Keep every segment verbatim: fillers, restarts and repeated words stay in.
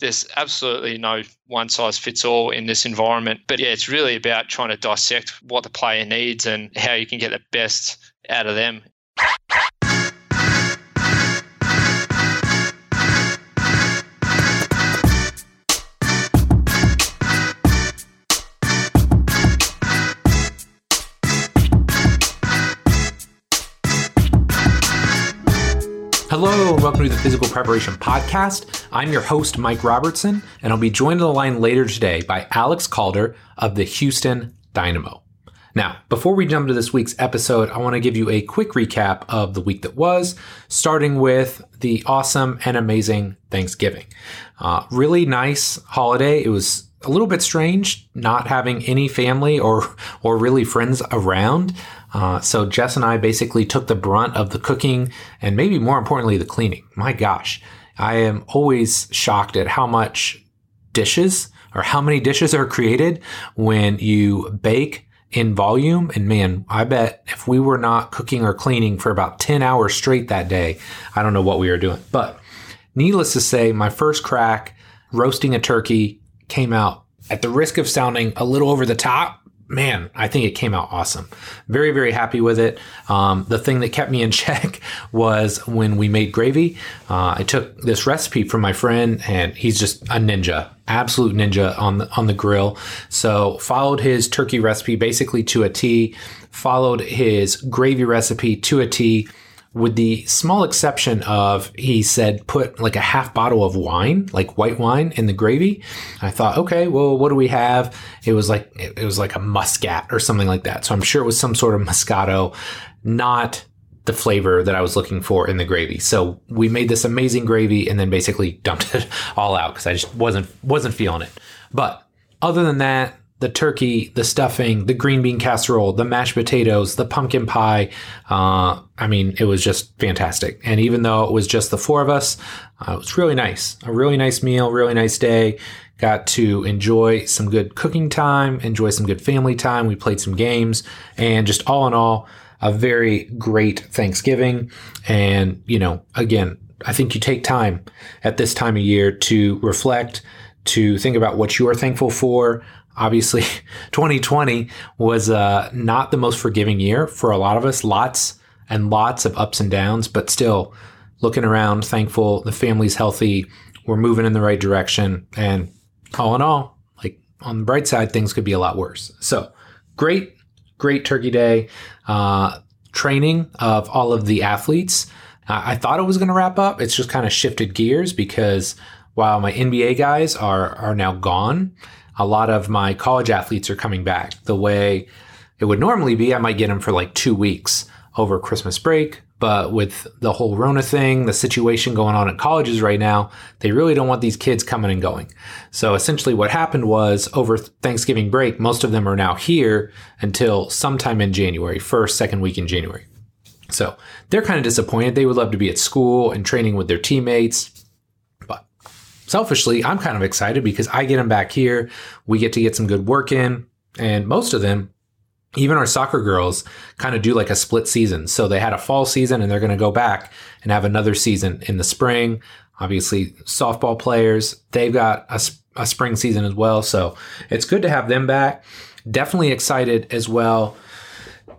There's absolutely no one size fits all in this environment. But yeah, it's really about trying to dissect what the player needs and how you can get the best out of them. Hello and welcome to the Physical Preparation Podcast. I'm your host, Mike Robertson, and I'll be joined on the line later today by Alex Calder of the Houston Dynamo. Now, before we jump to this week's episode, I want to give you a quick recap of the week that was, starting with the awesome and amazing Thanksgiving. Uh, really nice holiday. It was a little bit strange not having any family or or really friends around. Uh, so Jess and I basically took the brunt of the cooking and maybe more importantly, the cleaning. My gosh, I am always shocked at how much dishes or how many dishes are created when you bake in volume. And man, I bet if we were not cooking or cleaning for about ten hours straight that day, I don't know what we were doing. But needless to say, my first crack roasting a turkey came out, at the risk of sounding a little over the top, man, I think it came out awesome. Very, very happy with it. Um, the thing that kept me in check was when we made gravy. Uh, I took this recipe from my friend, and he's just a ninja, absolute ninja on the, on the grill. So followed his turkey recipe basically to a T, followed his gravy recipe to a T, with the small exception of, he said, put like a half bottle of wine, like white wine, in the gravy. I thought, okay, well, what do we have? It was like it was like a muscat or something like that. So I'm sure it was some sort of Moscato, not the flavor that I was looking for in the gravy. So we made this amazing gravy and then basically dumped it all out because I just wasn't wasn't feeling it. But other than that, the turkey, the stuffing, the green bean casserole, the mashed potatoes, the pumpkin pie. Uh, I mean, it was just fantastic. And even though it was just the four of us, uh, it was really nice. A really nice meal, really nice day. Got to enjoy some good cooking time, enjoy some good family time. We played some games, and just all in all, a very great Thanksgiving. And, you know, again, I think you take time at this time of year to reflect, to think about what you are thankful for. Obviously, twenty twenty was uh, not the most forgiving year for a lot of us, lots and lots of ups and downs, but still looking around, thankful, the family's healthy, we're moving in the right direction, and all in all, like on the bright side, things could be a lot worse. So great, great Turkey Day, uh, training of all of the athletes. Uh, I thought it was going to wrap up. It's just kind of shifted gears because while my N B A guys are are now gone, a lot of my college athletes are coming back. The way it would normally be, I might get them for like two weeks over Christmas break. But with the whole Rona thing, the situation going on at colleges right now, they really don't want these kids coming and going. So essentially what happened was over Thanksgiving break, most of them are now here until sometime in January, first, second week in January. So they're kind of disappointed. They would love to be at school and training with their teammates. Selfishly, I'm kind of excited because I get them back here. We get to get some good work in. And most of them, even our soccer girls, kind of do like a split season. So they had a fall season and they're going to go back and have another season in the spring. Obviously, softball players, they've got a, a spring season as well. So it's good to have them back. Definitely excited as well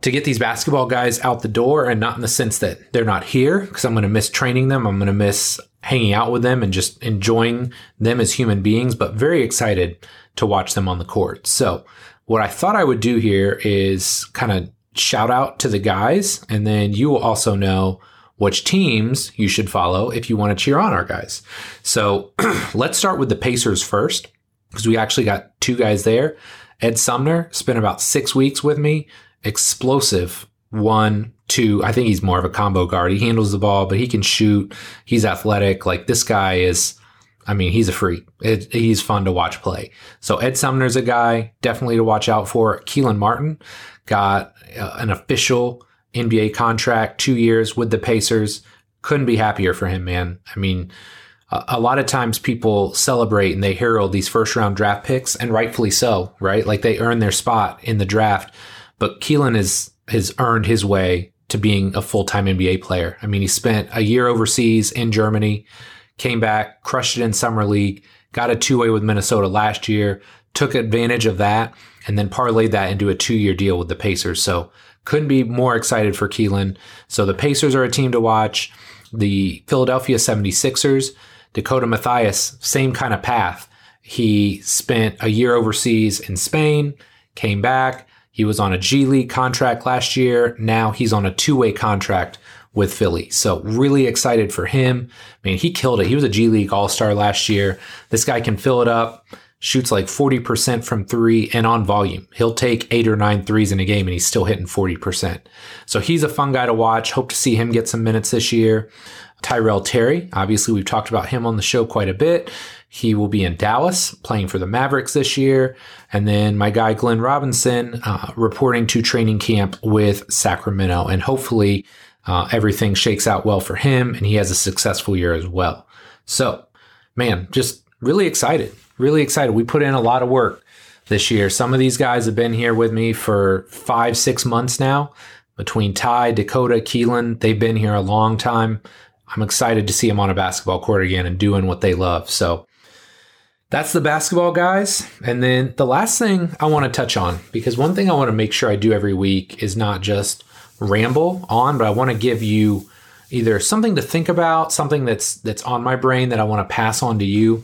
to get these basketball guys out the door, and not in the sense that they're not here, because I'm going to miss training them. I'm going to miss hanging out with them and just enjoying them as human beings, but very excited to watch them on the court. So what I thought I would do here is kind of shout out to the guys, and then you will also know which teams you should follow if you want to cheer on our guys. So let's start with the Pacers first, because we actually got two guys there. Ed Sumner spent about six weeks with me. Explosive one, two. I think he's more of a combo guard. He handles the ball, but he can shoot. He's athletic. Like, this guy is, I mean, he's a freak. It, he's fun to watch play. So Ed Sumner's a guy definitely to watch out for. Keelan Martin got uh, an official N B A contract, two years with the Pacers. Couldn't be happier for him, man. I mean, a, a lot of times people celebrate and they herald these first round draft picks, and rightfully so, right? Like, they earn their spot in the draft. But Keelan is, has earned his way to being a full-time N B A player. I mean, he spent a year overseas in Germany, came back, crushed it in Summer League, got a two-way with Minnesota last year, took advantage of that, and then parlayed that into a two-year deal with the Pacers. So couldn't be more excited for Keelan. So the Pacers are a team to watch. The Philadelphia seventy-sixers, Dakota Mathias, same kind of path. He spent a year overseas in Spain, came back. He was on a G League contract last year. Now he's on a two-way contract with Philly. So really excited for him. I mean, he killed it. He was a G League All-Star last year. This guy can fill it up, shoots like forty percent from three and on volume. He'll take eight or nine threes in a game and he's still hitting forty percent. So he's a fun guy to watch. Hope to see him get some minutes this year. Tyrell Terry, obviously we've talked about him on the show quite a bit. He will be in Dallas playing for the Mavericks this year. And then my guy Glenn Robinson uh, reporting to training camp with Sacramento. And hopefully uh, everything shakes out well for him and he has a successful year as well. So, man, just really excited. Really excited. We put in a lot of work this year. Some of these guys have been here with me for five, six months now. Between Ty, Dakota, Keelan, they've been here a long time. I'm excited to see them on a basketball court again and doing what they love. So that's the basketball guys. And then the last thing I want to touch on, because one thing I want to make sure I do every week is not just ramble on, but I want to give you either something to think about, something that's that's on my brain that I want to pass on to you.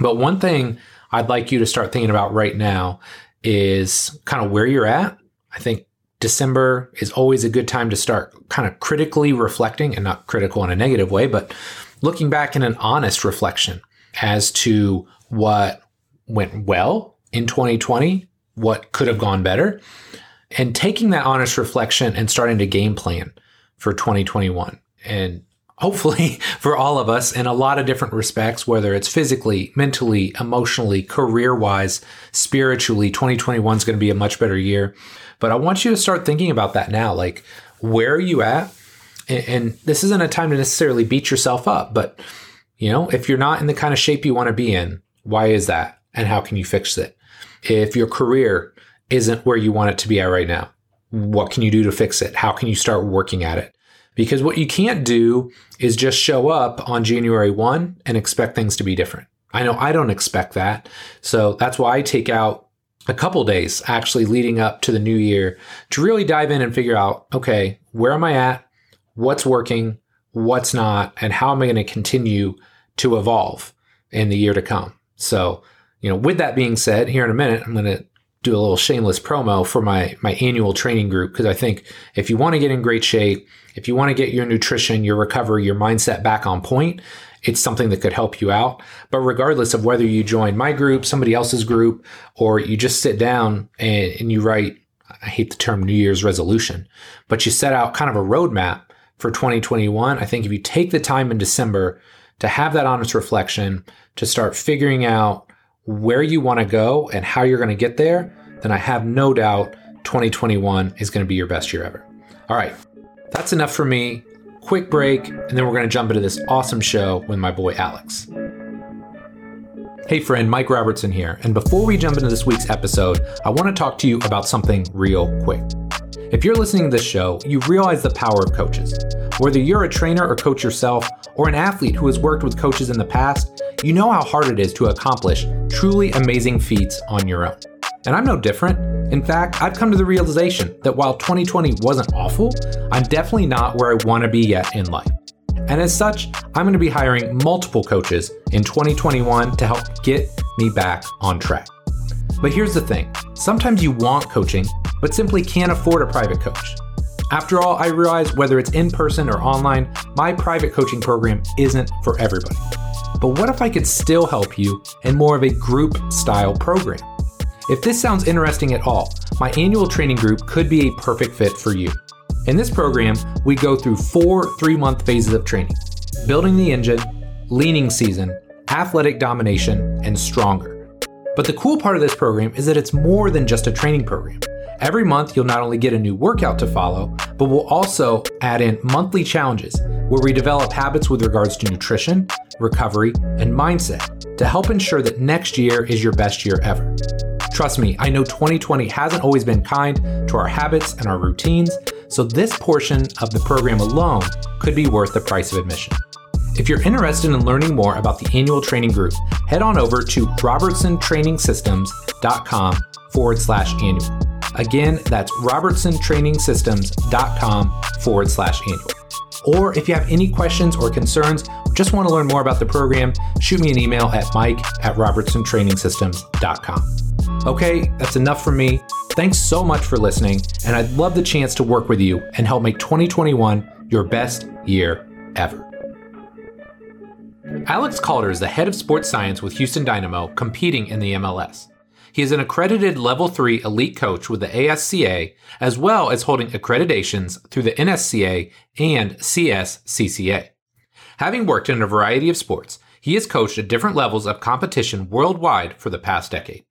But one thing I'd like you to start thinking about right now is kind of where you're at. I think December is always a good time to start kind of critically reflecting, and not critical in a negative way, but looking back in an honest reflection as to what went well in twenty twenty, what could have gone better, and taking that honest reflection and starting to game plan for twenty twenty-one. And hopefully for all of us in a lot of different respects, whether it's physically, mentally, emotionally, career-wise, spiritually, twenty twenty-one is going to be a much better year. But I want you to start thinking about that now. Like, where are you at? And, and this isn't a time to necessarily beat yourself up, but you know, if you're not in the kind of shape you want to be in, why is that? And how can you fix it? If your career isn't where you want it to be at right now, what can you do to fix it? How can you start working at it? Because what you can't do is just show up on January first and expect things to be different. I know I don't expect that. So that's why I take out a couple days actually leading up to the new year to really dive in and figure out, okay, where am I at? What's working? What's not? And how am I going to continue to evolve in the year to come? So, you know, with that being said, here in a minute, I'm going to do a little shameless promo for my my annual training group, because I think if you want to get in great shape, if you want to get your nutrition, your recovery, your mindset back on point, it's something that could help you out. But regardless of whether you join my group, somebody else's group, or you just sit down and, and you write, I hate the term New Year's resolution, but you set out kind of a roadmap for twenty twenty-one. I think if you take the time in December to have that honest reflection, to start figuring out where you want to go and how you're going to get there, then I have no doubt twenty twenty-one is going to be your best year ever. All right. That's enough for me. Quick break, and then we're going to jump into this awesome show with my boy Alex. Hey friend, Mike Robertson here. And before we jump into this week's episode, I want to talk to you about something real quick. If you're listening to this show, you realize the power of coaches. Whether you're a trainer or coach yourself, or an athlete who has worked with coaches in the past, you know how hard it is to accomplish truly amazing feats on your own. And I'm no different. In fact, I've come to the realization that while twenty twenty wasn't awful, I'm definitely not where I want to be yet in life. And as such, I'm going to be hiring multiple coaches in twenty twenty-one to help get me back on track. But here's the thing. Sometimes you want coaching, but simply can't afford a private coach. After all, I realize whether it's in person or online, my private coaching program isn't for everybody. But what if I could still help you in more of a group style program? If this sounds interesting at all, my annual training group could be a perfect fit for you. In this program, we go through four three-month phases of training: building the engine, leaning season, athletic domination, and stronger. But the cool part of this program is that it's more than just a training program. Every month, you'll not only get a new workout to follow, but we'll also add in monthly challenges where we develop habits with regards to nutrition, recovery, and mindset to help ensure that next year is your best year ever. Trust me, I know twenty twenty hasn't always been kind to our habits and our routines, so this portion of the program alone could be worth the price of admission. If you're interested in learning more about the annual training group, head on over to robertson training systems dot com forward slash annual. Again, that's robertson training systems dot com forward slash annual. Or if you have any questions or concerns, or just want to learn more about the program, shoot me an email at mike at robertson training systems dot com. Okay, that's enough from me. Thanks so much for listening, and I'd love the chance to work with you and help make twenty twenty-one your best year ever. Alex Calder is the head of sports science with Houston Dynamo, competing in the M L S. He is an accredited level three elite coach with the A S C A, as well as holding accreditations through the N S C A and C S C C A. Having worked in a variety of sports, he has coached at different levels of competition worldwide for the past decade.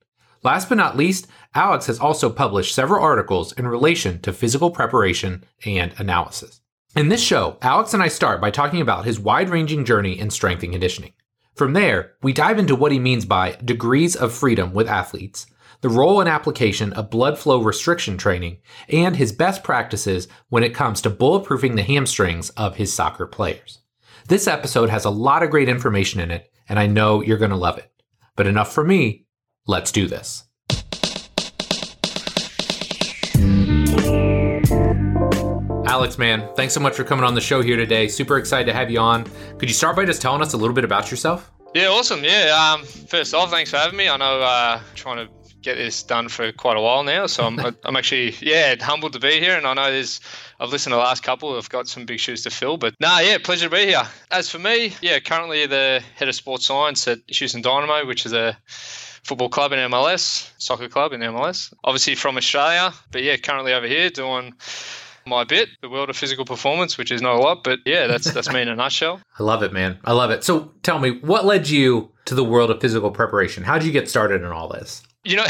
Last but not least, Alex has also published several articles in relation to physical preparation and analysis. In this show, Alex and I start by talking about his wide-ranging journey in strength and conditioning. From there, we dive into what he means by degrees of freedom with athletes, the role and application of blood flow restriction training, and his best practices when it comes to bulletproofing the hamstrings of his soccer players. This episode has a lot of great information in it, and I know you're going to love it. But enough for me. Let's do this. Alex, man, thanks so much for coming on the show here today. Super excited to have you on. Could you start by just telling us a little bit about yourself? Yeah, awesome. Yeah. Um, first off, thanks for having me. I know uh, trying to get this done for quite a while now, so I'm I'm actually yeah humbled to be here. And I know there's I've listened to the last couple. I've got some big shoes to fill, but nah, yeah, pleasure to be here. As for me, yeah, currently the head of sports science at Houston Dynamo, which is a football club in M L S, soccer club in M L S. Obviously from Australia, but yeah, currently over here doing my bit, the world of physical performance, which is not a lot, but yeah, that's that's me in a nutshell. I love it, man. I love it. So tell me, what led you to the world of physical preparation? How did you get started in all this? You know,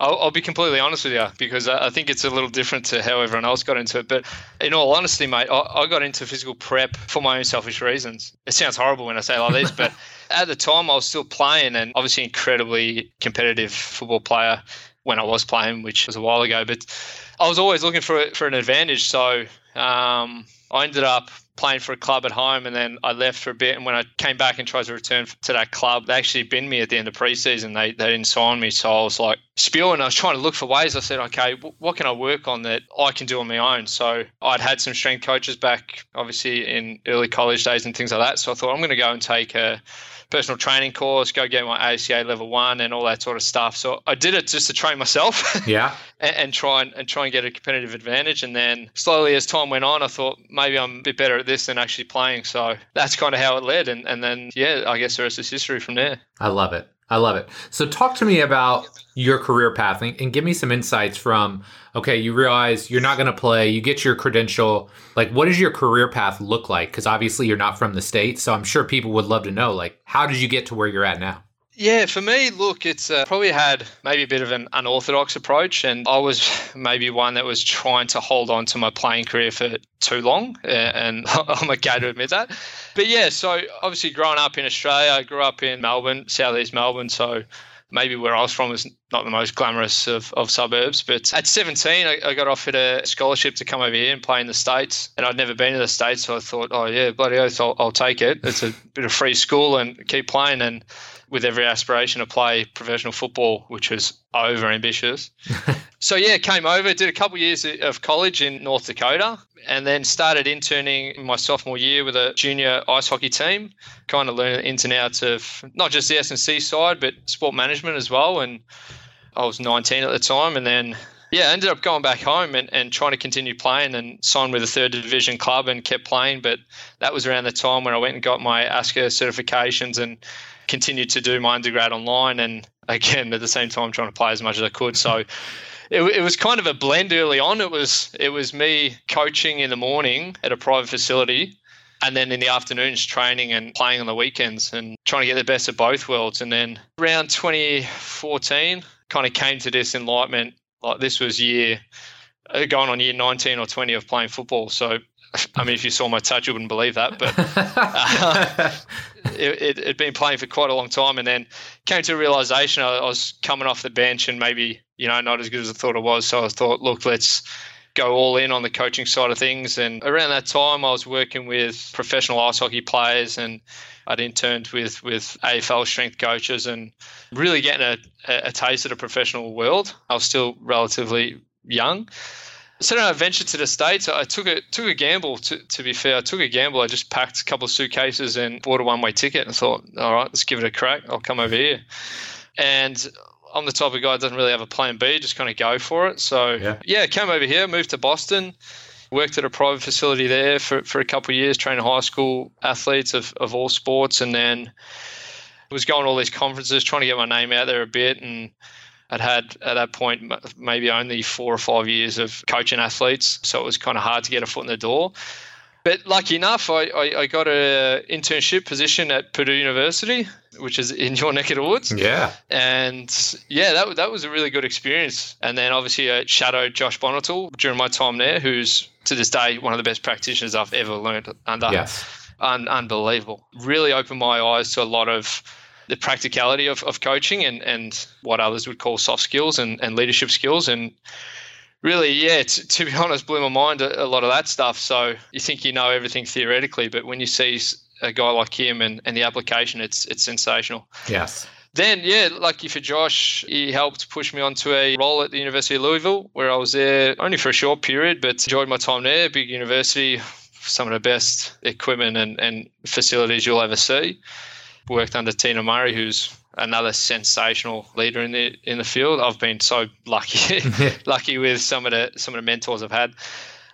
I'll, I'll be completely honest with you, because I think it's a little different to how everyone else got into it. But in all honesty, mate, I, I got into physical prep for my own selfish reasons. It sounds horrible when I say it like this, but at the time I was still playing, and obviously incredibly competitive football player when I was playing, which was a while ago. But I was always looking for for an advantage. So um, I ended up playing for a club at home, and then I left for a bit, and when I came back and tried to return to that club, they actually binned me at the end of preseason. They they didn't sign me, so I was like spewing. I was trying to look for ways. I said, okay, what can I work on that I can do on my own? So I'd had some strength coaches back, obviously, in early college days and things like that, so I thought I'm going to go and take a personal training course, go get my A C A level one and all that sort of stuff. So I did it just to train myself, yeah, and, and try and, and try and get a competitive advantage. And then slowly as time went on, I thought maybe I'm a bit better at this than actually playing. So that's kind of how it led. And, and then, yeah, I guess the rest is history from there. I love it. I love it. So talk to me about your career path and, and give me some insights from, okay, you realize you're not going to play, you get your credential. Like, what does your career path look like? Because obviously you're not from the States, so I'm sure people would love to know, like, how did you get to where you're at now? Yeah, for me, look, it's uh, probably had maybe a bit of an unorthodox approach, and I was maybe one that was trying to hold on to my playing career for too long, and I'm okay to admit that. But yeah, so obviously growing up in Australia, I grew up in Melbourne, southeast Melbourne, so maybe where I was from was not the most glamorous of, of suburbs. But at seventeen, I, I got offered a scholarship to come over here and play in the States. And I'd never been to the States, so I thought, oh yeah, bloody oath, I'll, I'll take it. It's a bit of free school and keep playing. And with every aspiration to play professional football, which was over ambitious. So yeah, came over, did a couple of years of college in North Dakota, and then started interning in my sophomore year with a junior ice hockey team, kind of learning the ins and outs of not just the S and C side, but sport management as well. And I was nineteen at the time, and then yeah, ended up going back home and, and trying to continue playing, and signed with a third division club and kept playing. But that was around the time when I went and got my ASCA certifications and continued to do my undergrad online, and again at the same time trying to play as much as I could. So it, it was kind of a blend early on. It was it was me coaching in the morning at a private facility, and then in the afternoons training and playing on the weekends, and trying to get the best of both worlds. And then around twenty fourteen, kind of came to this enlightenment. Like, this was year going on year nineteen or twenty of playing football. So I mean, if you saw my touch, you wouldn't believe that, but uh, it, it, it'd been playing for quite a long time. And then came to a realization I, I was coming off the bench and maybe, you know, not as good as I thought I was. So I thought, look, let's go all in on the coaching side of things. And around that time, I was working with professional ice hockey players, and I'd interned with, with A F L strength coaches and really getting a, a taste of the professional world. I was still relatively young. So then I ventured to the States. I took a, took a gamble, to, to be fair. I took a gamble. I just packed a couple of suitcases and bought a one-way ticket and thought, all right, let's give it a crack. I'll come over here. And I'm the type of guy that doesn't really have a plan B, just kind of go for it. So, yeah, yeah came over here, moved to Boston, worked at a private facility there for, for a couple of years, training high school athletes of, of all sports, and then was going to all these conferences, trying to get my name out there a bit. And I'd had, at that point, maybe only four or five years of coaching athletes, so it was kind of hard to get a foot in the door. But lucky enough, I, I, I got an internship position at Purdue University, which is in your neck of the woods. Yeah. And yeah, that that was a really good experience. And then obviously I shadowed Josh Bonatello during my time there, who's to this day one of the best practitioners I've ever learned under. Yes. Un- unbelievable. Really opened my eyes to a lot of the practicality of, of coaching and, and what others would call soft skills and, and leadership skills. And really, yeah, t- to be honest, blew my mind a, a lot of that stuff. So you think you know everything theoretically, but when you see a guy like him and, and the application, it's it's sensational. Yes. Then, yeah, lucky for Josh, he helped push me onto a role at the University of Louisville, where I was there only for a short period, but enjoyed my time there. Big university, some of the best equipment and, and facilities you'll ever see. Worked under Tina Murray, who's another sensational leader in the in the field. I've been so lucky, lucky with some of the some of the mentors I've had.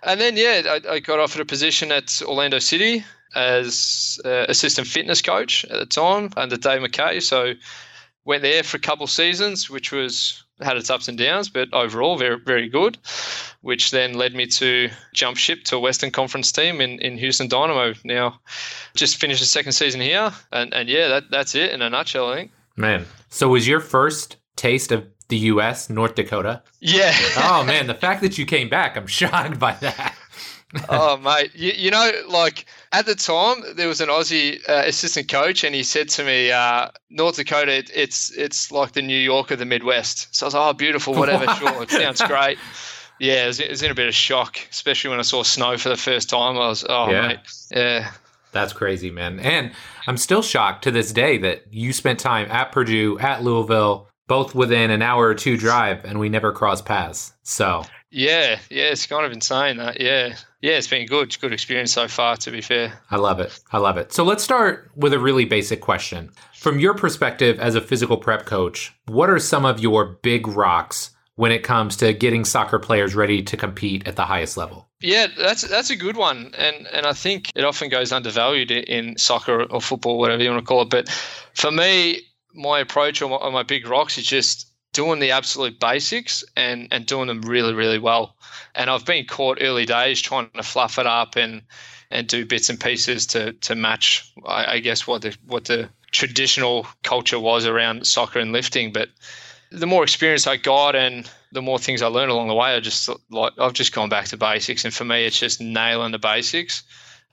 And then yeah, I, I got offered a position at Orlando City as uh, assistant fitness coach at the time under Dave McKay. So went there for a couple of seasons, which was had its ups and downs, but overall very very good. Which then led me to jump ship to a Western Conference team in, in Houston Dynamo. Now, just finished the second season here, and, and yeah, that that's it in a nutshell, I think. Man, so was your first taste of the U S North Dakota? Yeah. Oh man, the fact that you came back, I'm shocked by that. Oh mate, you, you know, like at the time there was an Aussie uh, assistant coach, and he said to me, uh, "North Dakota, it, it's it's like the New York of the Midwest." So I was like, "Oh, beautiful, whatever, what? Sure, it sounds great." Yeah, it was, it was in a bit of shock, especially when I saw snow for the first time. I was, oh, yeah. mate. Yeah. That's crazy, man. And I'm still shocked to this day that you spent time at Purdue, at Louisville, both within an hour or two drive, and we never crossed paths. So. Yeah, yeah, it's kind of insane. That. Yeah. Yeah, it's been good. It's a good experience so far, to be fair. I love it. I love it. So let's start with a really basic question. From your perspective as a physical prep coach, what are some of your big rocks when it comes to getting soccer players ready to compete at the highest level? Yeah, that's that's a good one. And and I think it often goes undervalued in soccer or football, whatever you want to call it. But for me, my approach on my, on my big rocks is just doing the absolute basics and, and doing them really, really well. And I've been caught early days trying to fluff it up and and do bits and pieces to to match, I, I guess, what the what the traditional culture was around soccer and lifting. But the more experience I got and the more things I learned along the way, I just like I've just gone back to basics. And for me, it's just nailing the basics,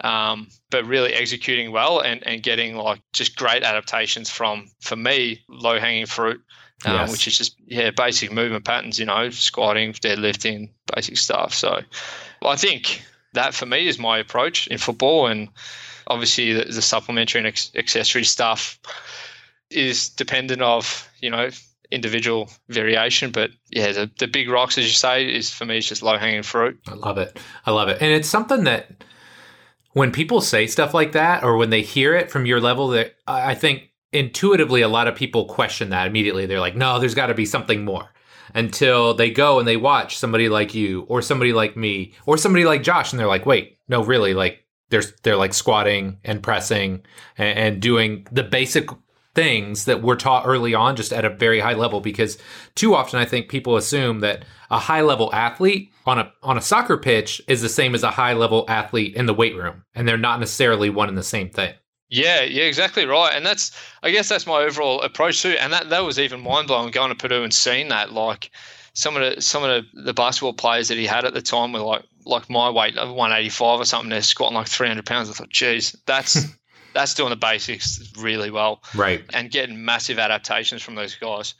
um, but really executing well and, and getting like just great adaptations from, for me, low hanging fruit, um, yes. which is just yeah basic movement patterns, you know, squatting, deadlifting, basic stuff. So I think that for me is my approach in football, and obviously the, the supplementary and ex- accessory stuff is dependent of, you know, individual variation, but yeah, the, the big rocks, as you say, is for me, it's just low hanging fruit. I love it. I love it. And it's something that when people say stuff like that, or when they hear it from your level, that I think intuitively a lot of people question that immediately. They're like, no, there's got to be something more, until they go and they watch somebody like you or somebody like me or somebody like Josh. And they're like, wait, no, really? Like there's, they're like squatting and pressing and, and doing the basic things that we're taught early on, just at a very high level, because too often I think people assume that a high level athlete on a on a soccer pitch is the same as a high level athlete in the weight room, and they're not necessarily one and the same thing. Yeah, yeah, exactly right. And that's, I guess that's my overall approach too. And that that was even mind blowing going to Purdue and seeing that, like some of the some of the, the basketball players that he had at the time were like like my weight, one eighty-five or something. They're squatting like three hundred pounds. I thought, geez, that's that's doing the basics really well, right? And getting massive adaptations from those guys.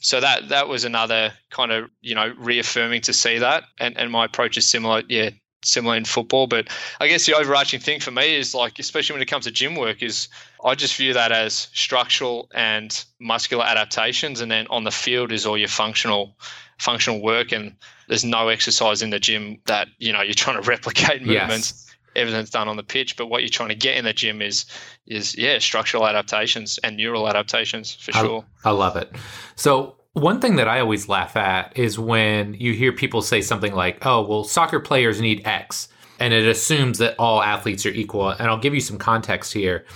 So that that was another kind of, you know, reaffirming to see that. And and my approach is similar, yeah, similar in football. But I guess the overarching thing for me is, like, especially when it comes to gym work, is I just view that as structural and muscular adaptations. And then on the field is all your functional functional work. And there's no exercise in the gym that, you know, you're trying to replicate movements. Yes. Everything's done on the pitch, but what you're trying to get in the gym is, is yeah, structural adaptations and neural adaptations for sure. I, I love it. So one thing that I always laugh at is when you hear people say something like, oh, well, soccer players need X, and it assumes that all athletes are equal. And I'll give you some context here.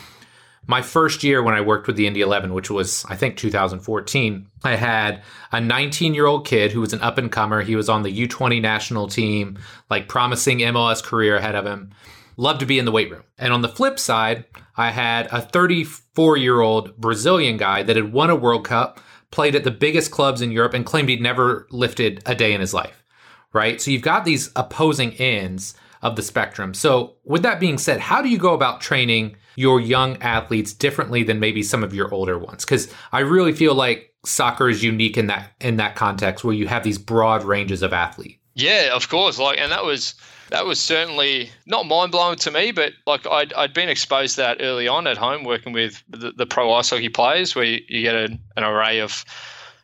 My first year when I worked with the Indy eleven, which was, I think, two thousand fourteen, I had a nineteen-year-old kid who was an up-and-comer. He was on the U twenty national team, like promising M L S career ahead of him. Loved to be in the weight room. And on the flip side, I had a thirty-four-year-old Brazilian guy that had won a World Cup, played at the biggest clubs in Europe, and claimed he'd never lifted a day in his life, right? So you've got these opposing ends of the spectrum. So with that being said, how do you go about training your young athletes differently than maybe some of your older ones? Because I really feel like soccer is unique in that in that context where you have these broad ranges of athlete. Yeah, of course. Like, and that was that was certainly not mind blowing to me, but like I'd I'd been exposed to that early on at home working with the, the pro ice hockey players, where you, you get an, an array of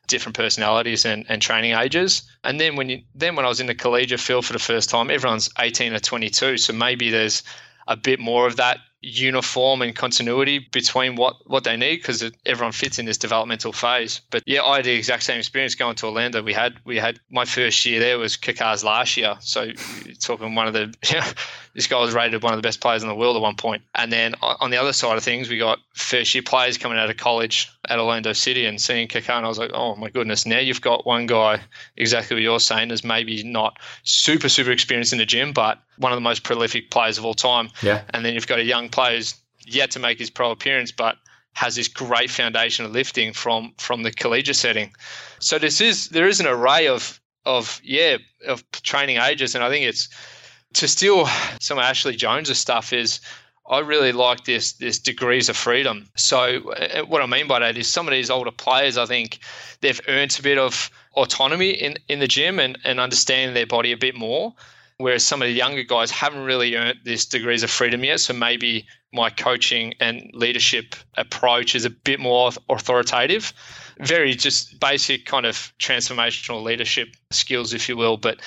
different personalities and, and training ages. And then when you then when I was in the collegiate field for the first time, everyone's eighteen or twenty-two, so maybe there's a bit more of that uniform and continuity between what, what they need, because everyone fits in this developmental phase. But yeah, I had the exact same experience going to Orlando. We had we had my first year there was Kaká's last year. So you're talking one of the, you know, this guy was rated one of the best players in the world at one point. And then on the other side of things, we got first year players coming out of college at Orlando City and seeing Kaká, and I was like, oh my goodness, now you've got one guy, exactly what you're saying, is maybe not super, super experienced in the gym, but one of the most prolific players of all time. Yeah. And then you've got a young player who's yet to make his pro appearance, but has this great foundation of lifting from from the collegiate setting. So this is there is an array of of yeah of training ages, and I think it's to steal some of Ashley Jones's stuff is I really like this this degrees of freedom. So what I mean by that is some of these older players, I think they've earned a bit of autonomy in, in the gym and, and understanding their body a bit more, whereas some of the younger guys haven't really earned this degrees of freedom yet. So maybe my coaching and leadership approach is a bit more authoritative, very just basic kind of transformational leadership skills, if you will. But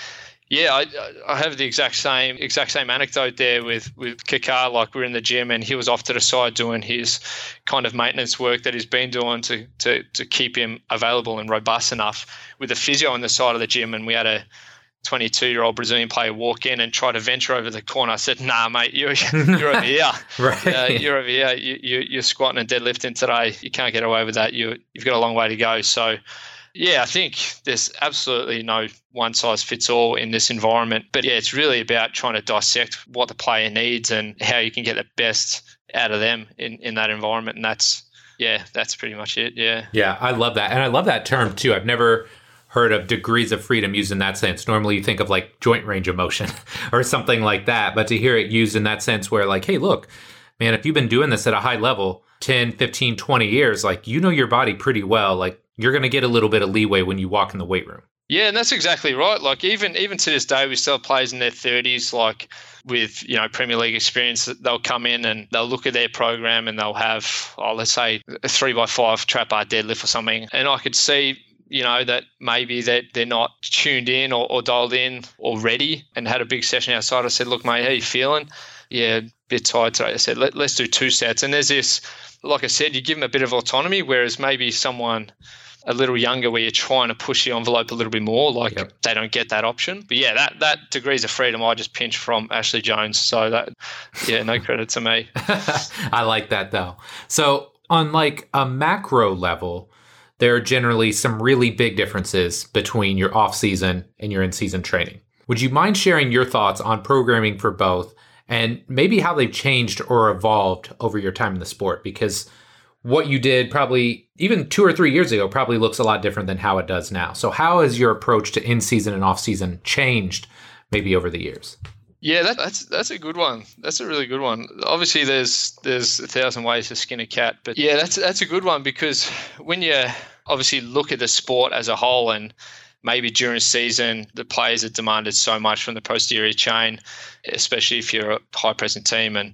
yeah, I, I have the exact same exact same anecdote there with, with Kaká. Like, we're in the gym and he was off to the side doing his kind of maintenance work that he's been doing to, to, to keep him available and robust enough, with a physio on the side of the gym. And we had a twenty-two-year-old Brazilian player walk in and try to venture over the corner. I said, nah, mate, you're, you're over here. Right. Uh, you're over here. You, you, you're squatting and deadlifting today. You can't get away with that. You, you've got a long way to go. So, yeah, I think there's absolutely no one-size-fits-all in this environment. But, yeah, it's really about trying to dissect what the player needs and how you can get the best out of them in, in that environment. And that's, yeah, that's pretty much it, yeah. Yeah, I love that. And I love that term, too. I've never heard of degrees of freedom used in that sense. Normally you think of like joint range of motion or something like that, but to hear it used in that sense where like, hey, look, man, if you've been doing this at a high level, ten, fifteen, twenty years, like, you know, your body pretty well, like you're going to get a little bit of leeway when you walk in the weight room. Yeah. And that's exactly right. Like even, even to this day, we still have players in their thirties, like with, you know, Premier League experience, they'll come in and they'll look at their program and they'll have, oh, let's say a three by five trap bar deadlift or something. And I could see, you know, that maybe that they're not tuned in or, or dialed in already, and had a big session outside. I said, look, mate, how you feeling? Yeah, a bit tired today. I said, Let, let's do two sets. And there's this, like I said, you give them a bit of autonomy, whereas maybe someone a little younger where you're trying to push the envelope a little bit more, like yep. they don't get that option. But yeah, that, that degrees of freedom, I just pinched from Ashley Jones. So that, yeah, no credit to me. I like that though. So on like a macro level, there are generally some really big differences between your off-season and your in-season training. Would you mind sharing your thoughts on programming for both and maybe how they've changed or evolved over your time in the sport? Because what you did probably even two or three years ago probably looks a lot different than how it does now. So how has your approach to in-season and off-season changed maybe over the years? Yeah, that, that's that's a good one. That's a really good one. Obviously, there's there's a thousand ways to skin a cat, but yeah, that's that's a good one, because when you obviously look at the sport as a whole, and maybe during season, the players are demanded so much from the posterior chain, especially if you're a high-pressing team and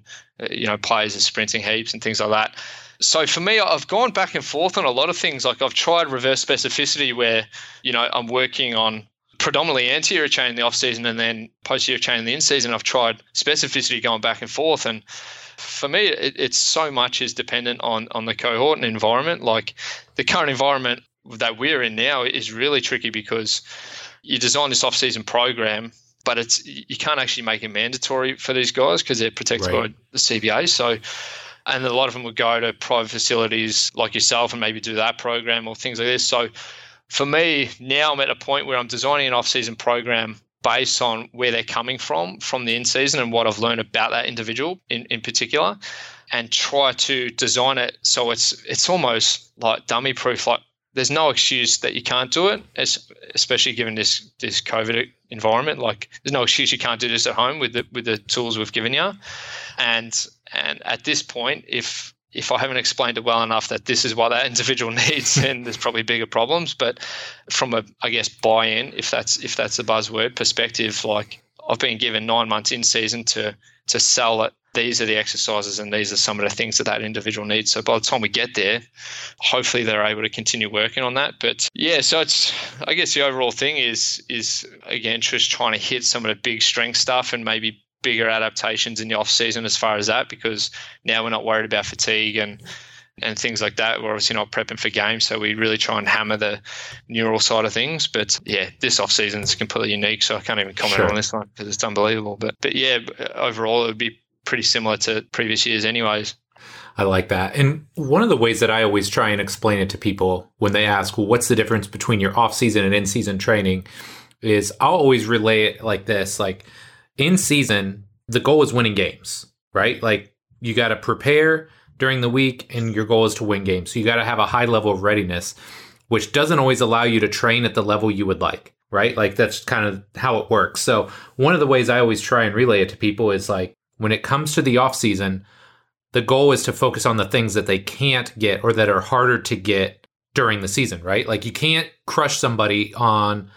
you know players are sprinting heaps and things like that. So for me, I've gone back and forth on a lot of things. Like I've tried reverse specificity where you know I'm working on predominantly anterior chain in the off-season and then posterior chain in the in-season. I've tried specificity going back and forth. And for me, it, it's so much is dependent on on the cohort and environment. Like the current environment that we're in now is really tricky, because you design this off-season program, but it's you can't actually make it mandatory for these guys because they're protected right. by the C B A. So, and a lot of them would go to private facilities like yourself and maybe do that program or things like this. So for me, now I'm at a point where I'm designing an off-season program based on where they're coming from, from the in-season and what I've learned about that individual in, in particular, and try to design it so it's it's almost like dummy-proof, like, there's no excuse that you can't do it, especially given this this COVID environment. Like, there's no excuse you can't do this at home with the with the tools we've given you. And and at this point, if if I haven't explained it well enough that this is what that individual needs, then there's probably bigger problems. But from a I guess buy-in, if that's if that's the buzzword perspective, like I've been given nine months in season to to sell it. These are the exercises and these are some of the things that that individual needs. So by the time we get there, hopefully they're able to continue working on that. But yeah, so it's, I guess the overall thing is, is again, just trying to hit some of the big strength stuff and maybe bigger adaptations in the off season as far as that, because now we're not worried about fatigue and, and things like that. We're obviously not prepping for games. So we really try and hammer the neural side of things. But yeah, this off season is completely unique. So I can't even comment sure. on this one because it's unbelievable. But, but yeah, overall it would be pretty similar to previous years anyways. I like that. And one of the ways that I always try and explain it to people when they ask, well, what's the difference between your off-season and in-season training, is I'll always relay it like this. Like in-season, the goal is winning games, right? Like you got to prepare during the week and your goal is to win games. So you got to have a high level of readiness, which doesn't always allow you to train at the level you would like, right? Like that's kind of how it works. So one of the ways I always try and relay it to people is like, when it comes to the offseason, the goal is to focus on the things that they can't get or that are harder to get during the season, right? Like you can't crush somebody on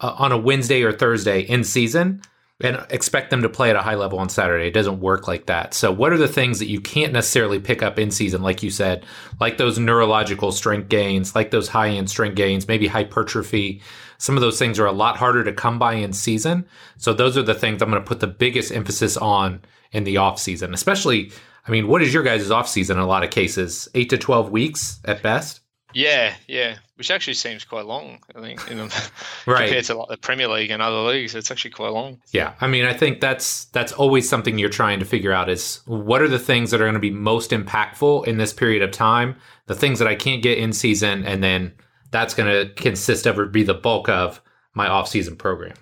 uh, on a Wednesday or Thursday in season and expect them to play at a high level on Saturday. It doesn't work like that. So what are the things that you can't necessarily pick up in season, like you said, like those neurological strength gains, like those high-end strength gains, maybe hypertrophy. Some of those things are a lot harder to come by in season. So those are the things I'm going to put the biggest emphasis on in the off season, especially, I mean, what is your guys' off season in a lot of cases? Eight to twelve weeks at best? Yeah, yeah, which actually seems quite long, I think, in the, right. compared to like the Premier League and other leagues, it's actually quite long. Yeah, I mean, I think that's that's always something you're trying to figure out is what are the things that are going to be most impactful in this period of time, the things that I can't get in season, and then that's going to consist of or be the bulk of my off season program.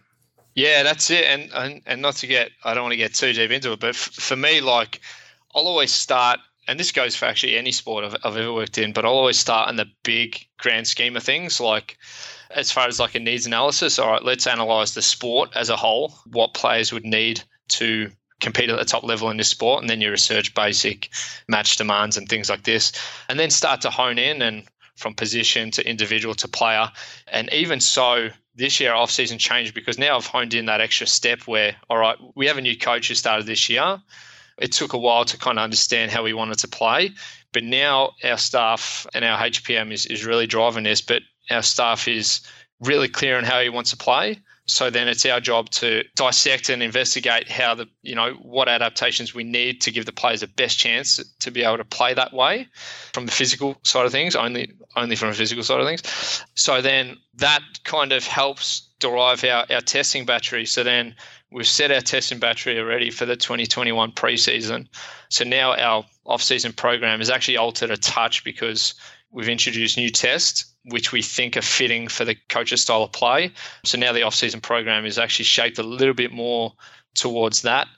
Yeah, that's it. And, and and not to get, I don't want to get too deep into it, but f- for me, like, I'll always start, and this goes for actually any sport I've, I've ever worked in, but I'll always start in the big grand scheme of things, like as far as like a needs analysis. All right, let's analyze the sport as a whole, what players would need to compete at the top level in this sport, and then you research basic match demands and things like this, and then start to hone in and from position to individual to player. And even so, this year, off-season changed because now I've honed in that extra step where, all right, we have a new coach who started this year. It took a while to kind of understand how we wanted to play, but now our staff and our H P M is, is really driving this, but our staff is really clear on how he wants to play. So then it's our job to dissect and investigate how the, you know, what adaptations we need to give the players the best chance to be able to play that way from the physical side of things, only only from a physical side of things. So then that kind of helps derive our, our testing battery. So then we've set our testing battery already for the twenty twenty-one preseason. So now our off-season program is actually altered a touch because we've introduced new tests, which we think are fitting for the coach's style of play. So now the off-season program is actually shaped a little bit more towards that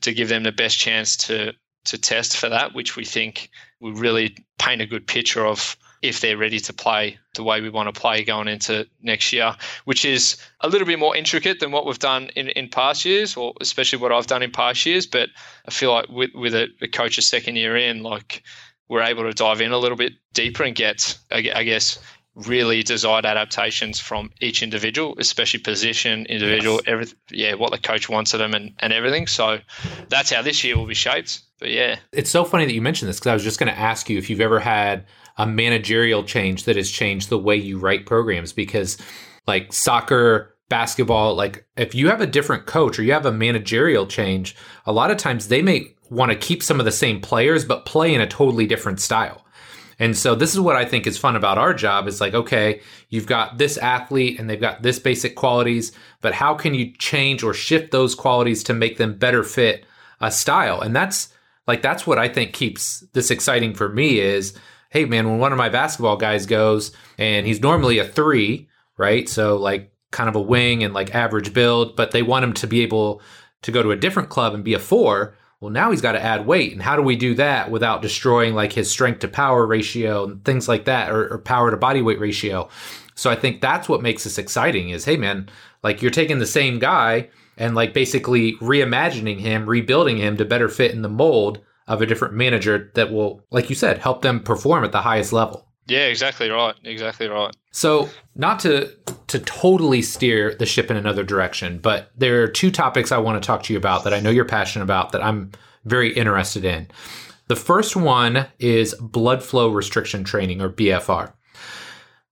to give them the best chance to to test for that, which we think will really paint a good picture of if they're ready to play the way we want to play going into next year, which is a little bit more intricate than what we've done in, in past years, or especially what I've done in past years. But I feel like with, with a, a coach's second year in, like we're able to dive in a little bit deeper and get, I guess, really desired adaptations from each individual, especially position, individual, yes. everything, yeah, what the coach wants of them and, and everything. So that's how this year will be shaped. But yeah. It's so funny that you mentioned this because I was just going to ask you if you've ever had a managerial change that has changed the way you write programs, because like soccer, basketball, like if you have a different coach or you have a managerial change, a lot of times they may want to keep some of the same players, but play in a totally different style. And so this is what I think is fun about our job is like, okay, you've got this athlete and they've got this basic qualities, but how can you change or shift those qualities to make them better fit a style? And that's like, that's what I think keeps this exciting for me is, hey man, when one of my basketball guys goes and he's normally a three, right? So like kind of a wing and like average build, but they want him to be able to go to a different club and be a four. Well, now he's got to add weight. And how do we do that without destroying like his strength to power ratio and things like that, or, or power to body weight ratio? So I think that's what makes this exciting is, hey man, like you're taking the same guy and like basically reimagining him, rebuilding him to better fit in the mold of a different manager that will, like you said, help them perform at the highest level. Yeah, exactly right. Exactly right. So not to to totally steer the ship in another direction, but there are two topics I want to talk to you about that I know you're passionate about that I'm very interested in. The first one is blood flow restriction training, or B F R.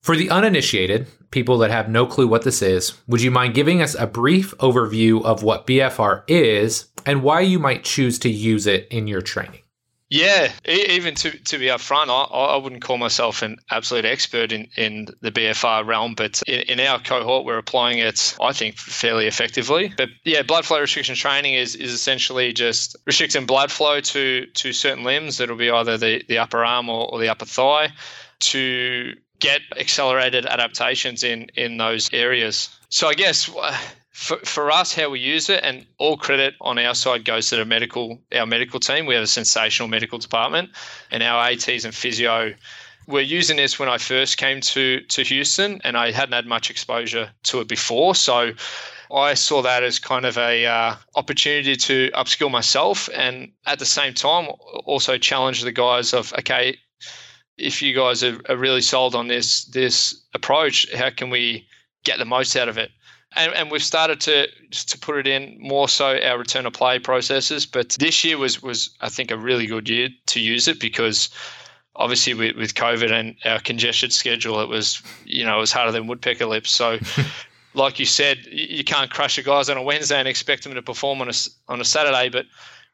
For the uninitiated, people that have no clue what this is, would you mind giving us a brief overview of what B F R is and why you might choose to use it in your training? Yeah, even to to be upfront, I, I wouldn't call myself an absolute expert in, in the B F R realm, but in, in our cohort, we're applying it, I think, fairly effectively. But yeah, blood flow restriction training is is essentially just restricting blood flow to to certain limbs. That'll be either the, the upper arm or, or the upper thigh to get accelerated adaptations in, in those areas. So I guess... For, for us, how we use it, and all credit on our side goes to the medical, our medical team. We have a sensational medical department, and our A Ts and physio were using this when I first came to to Houston, and I hadn't had much exposure to it before. So I saw that as kind of a uh, opportunity to upskill myself, and at the same time also challenge the guys of, okay, if you guys are, are really sold on this this approach, how can we get the most out of it? And, and we've started to just to put it in more so our return to play processes. But this year was, was I think, a really good year to use it because obviously with, with COVID and our congested schedule, it was, you know, it was harder than woodpecker lips. So like you said, you can't crush the guys on a Wednesday and expect them to perform on a, on a Saturday, but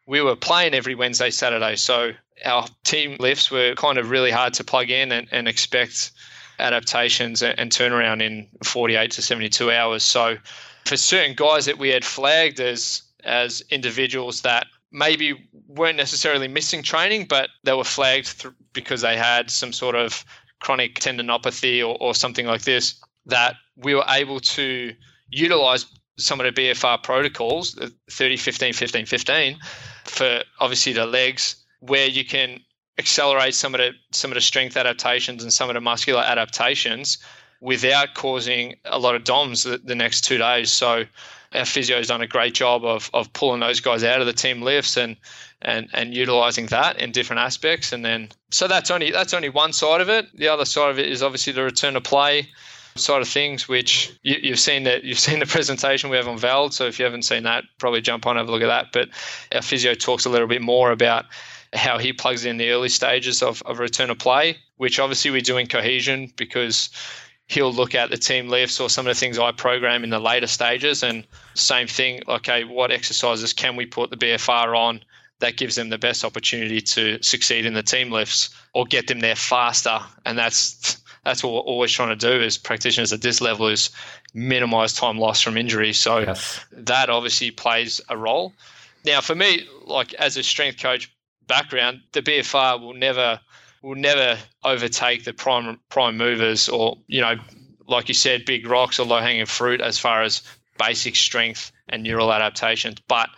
we were playing every Wednesday, Saturday. So our team lifts were kind of really hard to plug in and, and expect adaptations and turnaround in forty-eight to seventy-two hours. So for certain guys that we had flagged as as individuals that maybe weren't necessarily missing training, but they were flagged th- because they had some sort of chronic tendinopathy or, or something like this, that we were able to utilize some of the B F R protocols, the thirty, fifteen, fifteen, fifteen, for obviously the legs, where you can accelerate some of the some of the strength adaptations and some of the muscular adaptations without causing a lot of D O Ms the, the next two days. So our physio's done a great job of of pulling those guys out of the team lifts and and and utilizing that in different aspects. And then so that's only that's only one side of it. The other side of it is obviously the return to play side of things, which you, you've seen that you've seen the presentation we have on Valid. So if you haven't seen that, probably jump on and have a look at that. But our physio talks a little bit more about how he plugs in the early stages of, of return to play, which obviously we do in cohesion because he'll look at the team lifts or some of the things I program in the later stages. And same thing, okay, what exercises can we put the B F R on that gives them the best opportunity to succeed in the team lifts or get them there faster? And that's that's what we're always trying to do as practitioners at this level is minimize time lost from injury. So yes, that obviously plays a role. Now, for me, like as a strength coach, background, the B F R will never will never overtake the prime prime movers or, you know, like you said, big rocks or low hanging fruit as far as basic strength and neural adaptations. But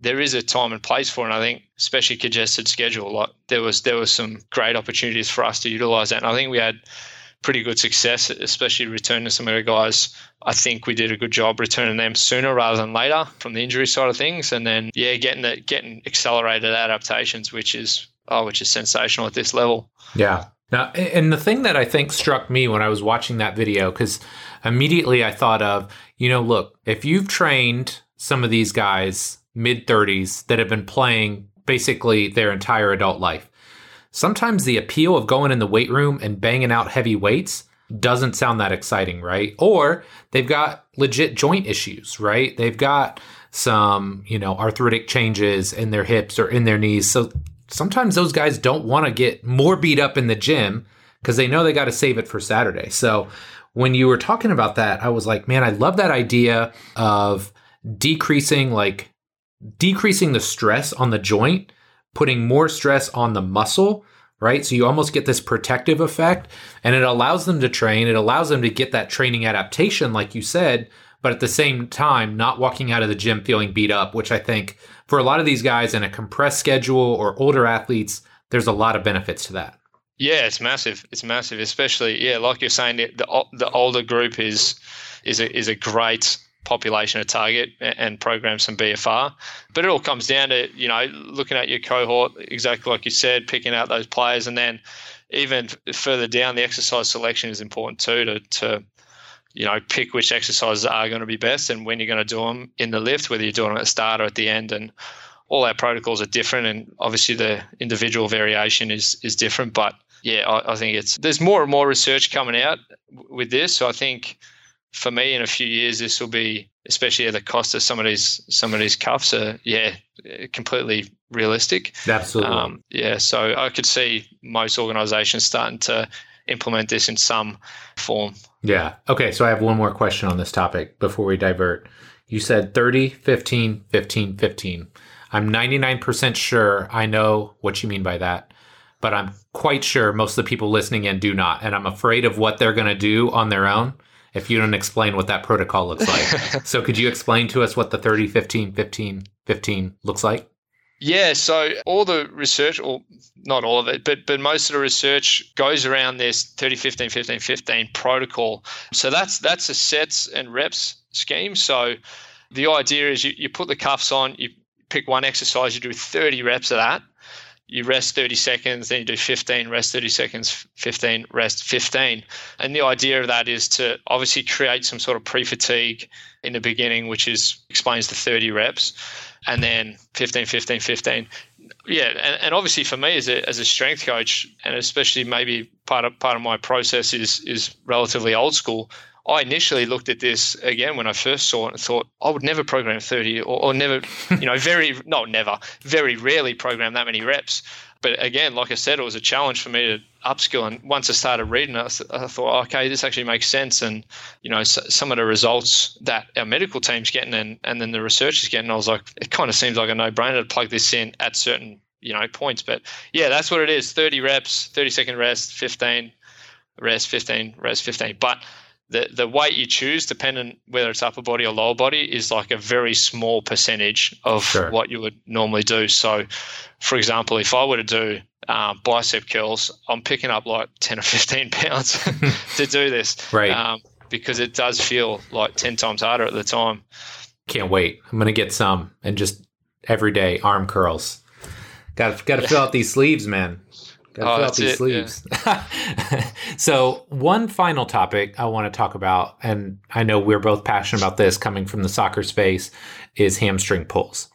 there is a time and place for it. And I think, especially congested schedule, like there was there was some great opportunities for us to utilize that. And I think we had pretty good success, especially returning some of the guys. I think we did a good job returning them sooner rather than later from the injury side of things. And then, yeah, getting that, getting accelerated adaptations, which is oh, which is sensational at this level. Yeah. Now, and the thing that I think struck me when I was watching that video, because immediately I thought of, you know, look, if you've trained some of these guys mid thirties that have been playing basically their entire adult life, sometimes the appeal of going in the weight room and banging out heavy weights doesn't sound that exciting, right? Or they've got legit joint issues, right? They've got some, you know, arthritic changes in their hips or in their knees. So sometimes those guys don't want to get more beat up in the gym because they know they got to save it for Saturday. So when you were talking about that, I was like, man, I love that idea of decreasing, like decreasing the stress on the joint, putting more stress on the muscle, right? So you almost get this protective effect, and it allows them to train. It allows them to get that training adaptation, like you said, but at the same time, not walking out of the gym feeling beat up, which I think for a lot of these guys in a compressed schedule or older athletes, there's a lot of benefits to that. Yeah, it's massive. It's massive, especially, yeah, like you're saying, the the older group is is a, is a great population to target and program some B F R. But it all comes down to, you know, looking at your cohort, exactly like you said, picking out those players. And then even further down, the exercise selection is important too, to to you know, pick which exercises are going to be best and when you're going to do them in the lift, whether you're doing them at the start or at the end. And all our protocols are different, and obviously the individual variation is is different. But yeah, I, I think it's there's more and more research coming out with this. So I think for me, in a few years, this will be, especially at the cost of some of these some of these cuffs, are yeah, completely realistic. Absolutely. Um, yeah, so I could see most organizations starting to implement this in some form. Yeah. Okay. So I have one more question on this topic before we divert. You said thirty, fifteen, fifteen, fifteen. I'm ninety-nine percent sure I know what you mean by that, but I'm quite sure most of the people listening in do not. And I'm afraid of what they're going to do on their own if you don't explain what that protocol looks like. So could you explain to us what the thirty, fifteen, fifteen, fifteen looks like? Yeah, so all the research, or not all of it, but but most of the research goes around this thirty, fifteen, fifteen, fifteen protocol. So that's that's a sets and reps scheme. So the idea is you, you put the cuffs on, you pick one exercise, you do thirty reps of that, you rest thirty seconds, then you do fifteen, rest thirty seconds, fifteen, rest fifteen. And the idea of that is to obviously create some sort of pre-fatigue in the beginning, which is explains the thirty reps. And then fifteen, fifteen, fifteen. Yeah, and, and obviously for me as a as a strength coach, and especially maybe part of part of my process is is relatively old school. I initially looked at this again when I first saw it and thought I would never program thirty or, or never, you know, very no never, very rarely program that many reps. But again, like I said, it was a challenge for me to upskill. And once I started reading it, I, th- I thought, okay, this actually makes sense. And, you know, s- some of the results that our medical team's getting and, and then the research is getting, I was like, it kind of seems like a no-brainer to plug this in at certain, you know, points. But, yeah, that's what it is. thirty reps, thirty-second rest, fifteen, rest, fifteen, rest, fifteen. But the, the weight you choose, depending whether it's upper body or lower body, is like a very small percentage of sure. what you would normally do. So, for example, if I were to do um, bicep curls, I'm picking up like ten or fifteen pounds to do this, right? Um, because it does feel like ten times harder at the time. Can't wait. I'm going to get some and just everyday arm curls. Got got to fill out these sleeves, man. Got to oh, fill out these it. sleeves. Yeah. So one final topic I want to talk about, and I know we're both passionate about this coming from the soccer space, is hamstring pulls.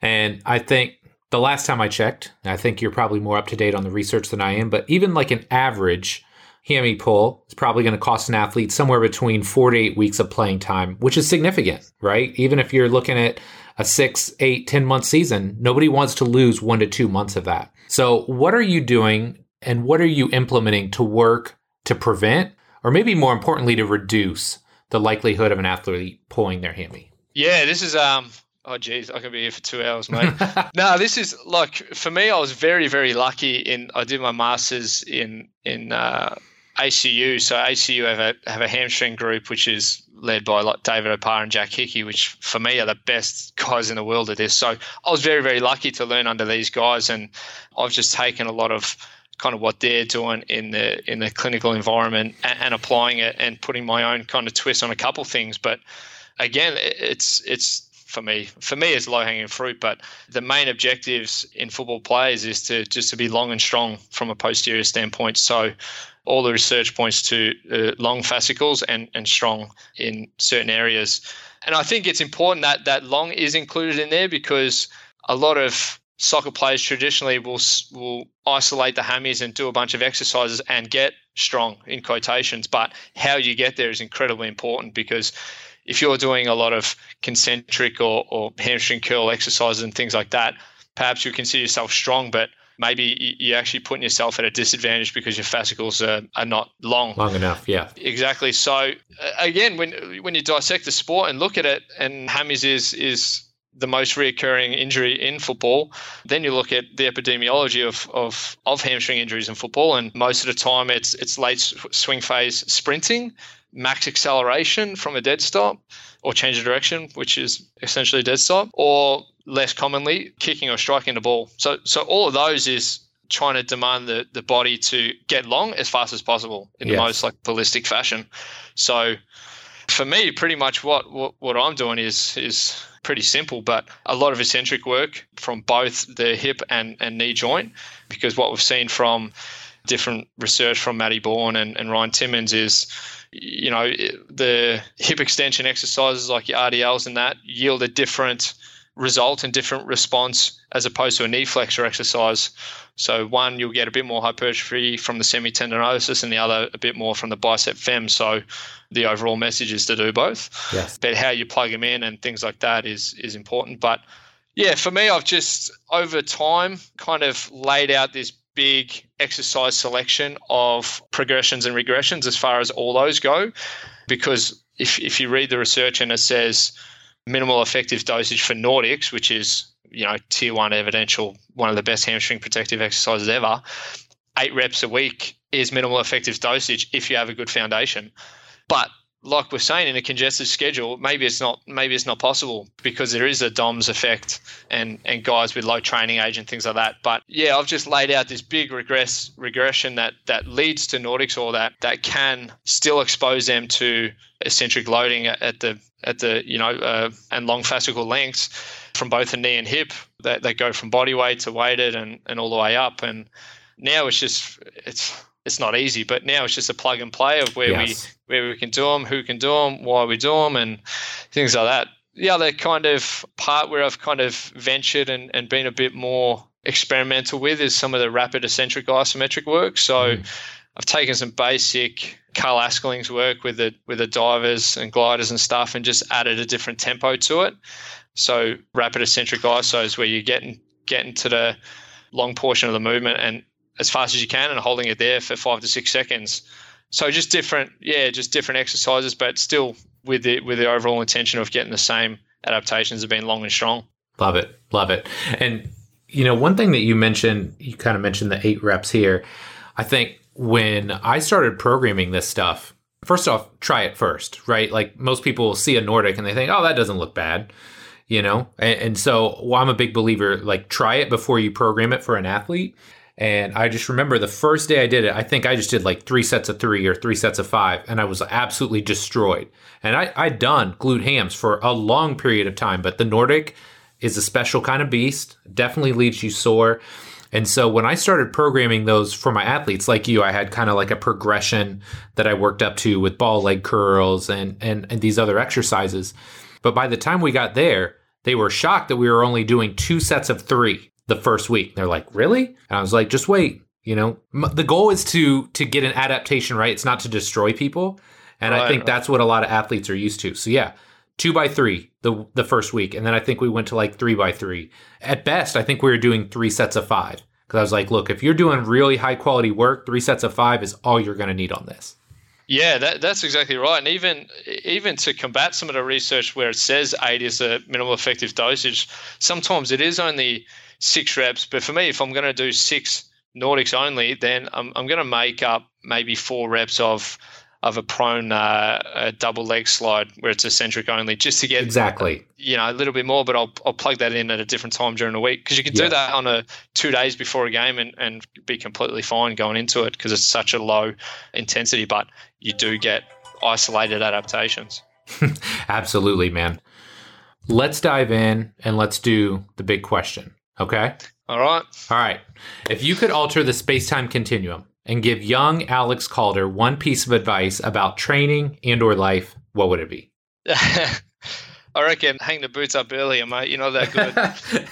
And I think the last time I checked, I think you're probably more up to date on the research than I am, but even like an average hammy pull is probably going to cost an athlete somewhere between four to eight weeks of playing time, which is significant, right? Even if you're looking at a six, eight, ten-month season, nobody wants to lose one to two months of that. So what are you doing and what are you implementing to work to prevent, or maybe more importantly, to reduce the likelihood of an athlete pulling their hammy? Yeah, this is... um. Oh, geez, I could be here for two hours, mate. No, this is like, for me, I was very, very lucky in, I did my master's in in uh, A C U. So A C U have a, have a hamstring group, which is led by like David Opar and Jack Hickey, which for me are the best guys in the world at this. So I was very, very lucky to learn under these guys, and I've just taken a lot of kind of what they're doing in the in the clinical environment and, and applying it and putting my own kind of twist on a couple things. But again, it's it's for me for me it's low hanging fruit. But the main objectives in football players is to just to be long and strong from a posterior standpoint. So all the research points to uh, long fascicles and, and strong in certain areas. And I think it's important that that long is included in there, because a lot of soccer players traditionally will will isolate the hammies and do a bunch of exercises and get strong in quotations. But how you get there is incredibly important, because if you're doing a lot of concentric or, or hamstring curl exercises and things like that, perhaps you consider yourself strong, but maybe you're actually putting yourself at a disadvantage because your fascicles are, are not long. Long enough, yeah. Exactly. So again, when when you dissect the sport and look at it, and hammies is is the most reoccurring injury in football, then you look at the epidemiology of of, of hamstring injuries in football, and most of the time it's it's late swing phase sprinting, max acceleration from a dead stop or change of direction, which is essentially a dead stop, or less commonly kicking or striking the ball. So so all of those is trying to demand the, the body to get long as fast as possible in yes. the most like ballistic fashion. So for me, pretty much what, what, what I'm doing is is pretty simple, but a lot of eccentric work from both the hip and, and knee joint, because what we've seen from different research from Matty Bourne and, and Ryan Timmons is, you know, the hip extension exercises like your R D Ls and that yield a different result and different response as opposed to a knee flexor exercise. So one, you'll get a bit more hypertrophy from the semitendinosus, and the other a bit more from the bicep fem. So the overall message is to do both. Yes. But how you plug them in and things like that is is important. But yeah, for me, I've just over time kind of laid out this big exercise selection of progressions and regressions as far as all those go, because if if you read the research and it says minimal effective dosage for Nordics, which is, you know, tier one evidential, one of the best hamstring protective exercises ever, eight reps a week is minimal effective dosage if you have a good foundation. But like we're saying, in a congested schedule, maybe it's not maybe it's not possible, because there is a D O M S effect and, and guys with low training age and things like that. But yeah, I've just laid out this big regress regression that, that leads to Nordics, or that that can still expose them to eccentric loading at the at the you know uh, and long fascicle lengths from both the knee and hip. That they, they go from body weight to weighted and, and all the way up. And now it's just it's. It's not easy, but now it's just a plug and play of where yes. we where we can do them, who can do them, why we do them, and things like that. The other kind of part where I've kind of ventured and, and been a bit more experimental with is some of the rapid eccentric isometric work. So mm. I've taken some basic Carl Askeling's work with the with the divers and gliders and stuff, and just added a different tempo to it. So rapid eccentric isos, where you're getting getting to the long portion of the movement and as fast as you can, and holding it there for five to six seconds. So just different, yeah, just different exercises, but still with the with the overall intention of getting the same adaptations of being long and strong. Love it, love it. And you know, one thing that you mentioned, you kind of mentioned the eight reps here. I think when I started programming this stuff, first off, try it first, right? Like most people see a Nordic and they think, oh, that doesn't look bad, you know. And, and so well, I'm a big believer, like try it before you program it for an athlete. And I just remember the first day I did it, I think I just did like three sets of three or three sets of five, and I was absolutely destroyed. And I, I'd done glute hams for a long period of time, but the Nordic is a special kind of beast, definitely leaves you sore. And so when I started programming those for my athletes like you, I had kind of like a progression that I worked up to with ball leg curls and, and, and these other exercises. But by the time we got there, they were shocked that we were only doing two sets of three the first week. They're like, really? And I was like, just wait, you know, M- the goal is to, to get an adaptation, right? It's not to destroy people. And right, I think right. that's what a lot of athletes are used to. So yeah, two by three the the first week. And then I think we went to like three by three. At best, I think we were doing three sets of five. Cause I was like, look, if you're doing really high quality work, three sets of five is all you're going to need on this. Yeah, that, that's exactly right. And even even to combat some of the research where it says eight is the minimal effective dosage, sometimes it is only six reps. But for me, if I'm going to do six Nordics only, then I'm I'm going to make up maybe four reps of of a prone uh, a double leg slide where it's eccentric only, just to get exactly you know a little bit more. But I'll I'll plug that in at a different time during the week, because you can do yeah. that on a two days before a game and, and be completely fine going into it, because it's such a low intensity. But you do get isolated adaptations. Absolutely, man. Let's dive in and let's do the big question. Okay. All right. All right. If you could alter the space-time continuum and give young Alex Calder one piece of advice about training and or life, what would it be? I reckon hang the boots up earlier, mate. You're not that good.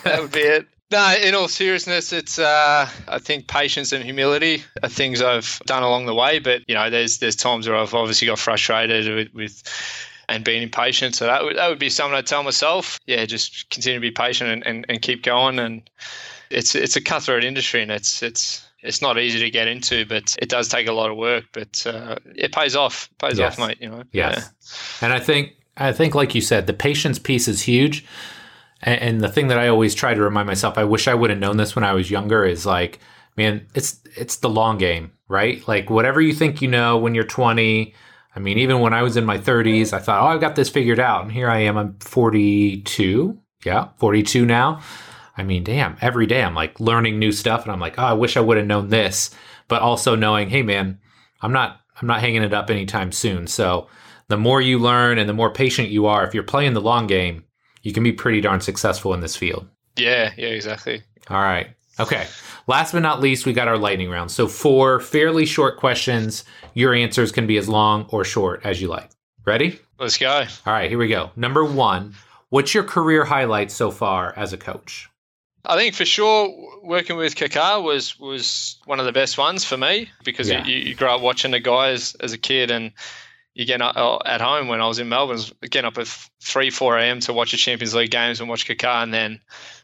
That would be it. No, in all seriousness, it's uh, I think patience and humility are things I've done along the way. But you know, there's there's times where I've obviously got frustrated with, with and being impatient. So that would that would be something I'd tell myself. Yeah, just continue to be patient and, and, and keep going. And it's it's a cutthroat industry, and it's it's it's not easy to get into, but it does take a lot of work. But uh, it pays off, it pays yes. off, mate. You know. Yes. Yeah. And I think I think like you said, the patience piece is huge. And, and the thing that I always try to remind myself, I wish I would have known this when I was younger, is like, man, it's it's the long game, right? Like whatever you think you know when you're twenty. I mean, even when I was in my thirties, I thought, oh, I've got this figured out. And here I am, I'm forty-two. Yeah, forty-two now. I mean, damn, every day I'm like learning new stuff. And I'm like, oh, I wish I would have known this. But also knowing, hey, man, I'm not I'm not hanging it up anytime soon. So the more you learn and the more patient you are, if you're playing the long game, you can be pretty darn successful in this field. Yeah, yeah, exactly. All right. Okay. Last but not least, we got our lightning round. So four fairly short questions. Your answers can be as long or short as you like. Ready? Let's go. All right, here we go. Number one, what's your career highlight so far as a coach? I think for sure working with Kaká was was one of the best ones for me, because yeah. you, you grow up watching the guys as a kid, and you get up at home. When I was in Melbourne, I was getting up at three, four a.m. to watch the Champions League games and watch Kaká, and then